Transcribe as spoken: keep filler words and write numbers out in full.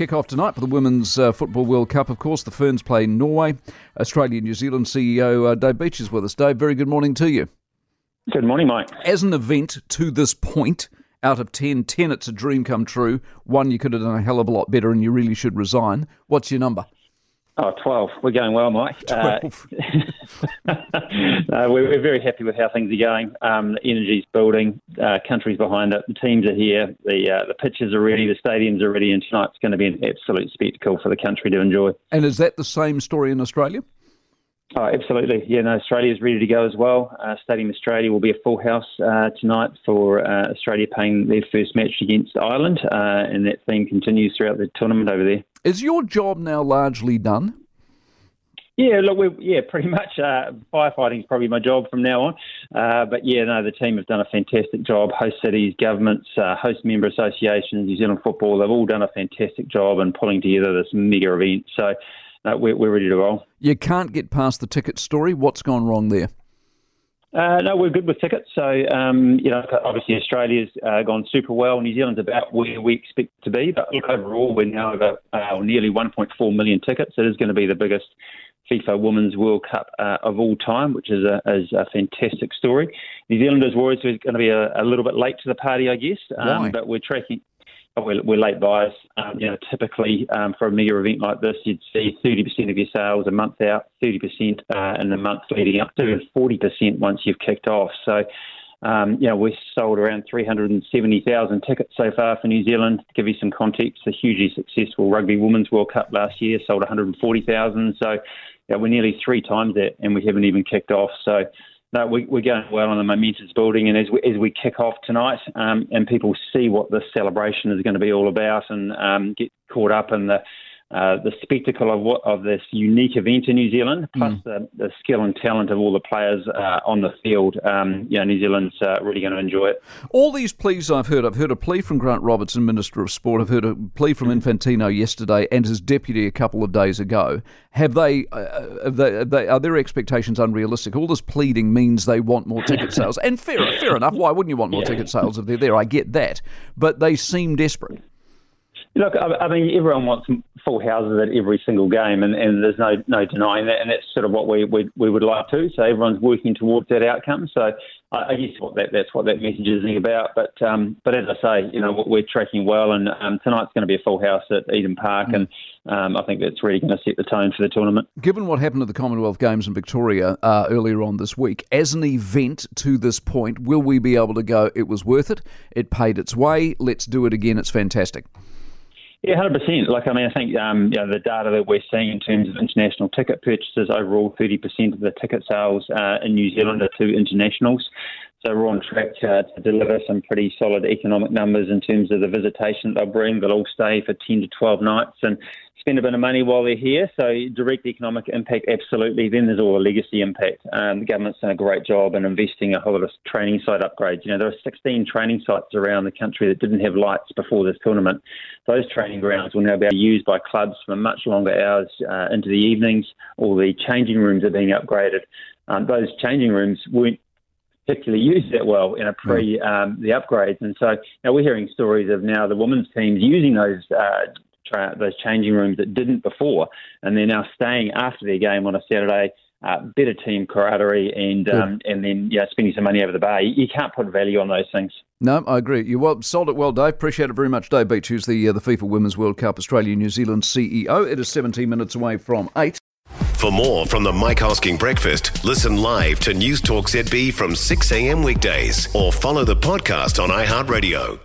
Kick-off tonight for the Women's uh, Football World Cup, of course. The Ferns play Norway. Australia, New Zealand C E O uh, David Beech is with us. Dave, very good morning to you. Good morning, Mike. As an event to this point, out of ten, ten, it's a dream come true. One, you could have done a hell of a lot better and you really should resign. What's your number? Oh, twelve. We're going well, Mike. twelve. Uh, no, we're, we're very happy with how things are going. Um, the energy's building. Uh, country's behind it. The teams are here. The uh, the pitches are ready. The stadiums are ready. And tonight's going to be an absolute spectacle for the country to enjoy. And is that the same story in Australia? Oh, absolutely. Yeah, no, Australia's ready to go as well. Uh, Stadium Australia will be a full house uh, tonight for uh, Australia playing their first match against Ireland, uh, and that theme continues throughout the tournament over there. Is your job now largely done? Yeah, look, we're, yeah, pretty much. Uh, firefighting is probably my job from now on. Uh, but yeah, no, the team have done a fantastic job. Host cities, governments, uh, host member associations, New Zealand football, they've all done a fantastic job in pulling together this mega event. So no, we're, we're ready to roll. You can't get past the ticket story. What's gone wrong there? Uh, no, we're good with tickets. So, um, you know, obviously Australia's uh, gone super well. New Zealand's about where we expect to be. But look, overall, we're now over uh, nearly one point four million tickets. It is going to be the biggest FIFA Women's World Cup uh, of all time, which is a, is a fantastic story. New Zealanders were going to be a, a little bit late to the party, I guess. Um, but we're tracking... We're, we're late buyers. Um, you know, typically um, for a mega event like this, you'd see thirty percent of your sales a month out, thirty percent uh, in the month leading up to, and forty percent once you've kicked off. So, um, you know, we've sold around three hundred seventy thousand tickets so far for New Zealand. To give you some context, the hugely successful Rugby Women's World Cup last year sold one hundred forty thousand. So, yeah, we're nearly three times that, and we haven't even kicked off. So, no, we, we're going well, and the momentum's building. And as we as we kick off tonight, um, and people see what this celebration is going to be all about, and um, get caught up in the uh, the spectacle of what of this unique event in New Zealand, plus mm. the, the skill and talent of all the players uh, on the field. Um, yeah, New Zealand's uh, really going to enjoy it. All these pleas I've heard. I've heard a plea from Grant Robertson, Minister of Sport. I've heard a plea from Infantino yesterday and his deputy a couple of days ago. Have they? Uh, have they, have they are their expectations unrealistic? All this pleading means they want more ticket sales, and fair, fair enough. Why wouldn't you want more yeah. ticket sales if they're there? I get that, but they seem desperate. Look, I mean, everyone wants full houses at every single game, and, and there's no no denying that, and that's sort of what we, we we would like to. So everyone's working towards that outcome. So I guess what that, that's what that message is about. But um, but as I say, you know, we're tracking well, and um, tonight's going to be a full house at Eden Park, mm. and um, I think that's really going to set the tone for the tournament. Given what happened at the Commonwealth Games in Victoria uh, earlier on this week, as an event to this point, will we be able to go, it was worth it, it paid its way, let's do it again, it's fantastic? Yeah, one hundred percent. Like, I mean, I think um, you know, the data that we're seeing in terms of international ticket purchases, overall thirty percent of the ticket sales uh, in New Zealand are to internationals. So we're on track uh, to deliver some pretty solid economic numbers in terms of the visitation they'll bring. They'll all stay for ten to twelve nights and spend a bit of money while they're here. So direct economic impact, absolutely. Then there's all the legacy impact. Um, the government's done a great job in investing a whole lot of training site upgrades. You know, there are sixteen training sites around the country that didn't have lights before this tournament. Those training grounds will now be used by clubs for much longer hours uh, into the evenings. All the changing rooms are being upgraded. Um, those changing rooms weren't particularly used that well in a pre um, the upgrades. And so now we're hearing stories of now the women's teams using those uh, tra- those changing rooms that didn't before, and they're now staying after their game on a Saturday, uh, better team camaraderie, and um, and then yeah, spending some money over the bar. You, you can't put value on those things. No, I agree. You well, sold it well, Dave. Appreciate it very much. Dave Beech, who's the, uh, the FIFA Women's World Cup Australia-New Zealand C E O. It is seventeen minutes away from eight. For more from the Mike Hosking Breakfast, listen live to News Talk Z B from six a.m. weekdays or follow the podcast on iHeartRadio.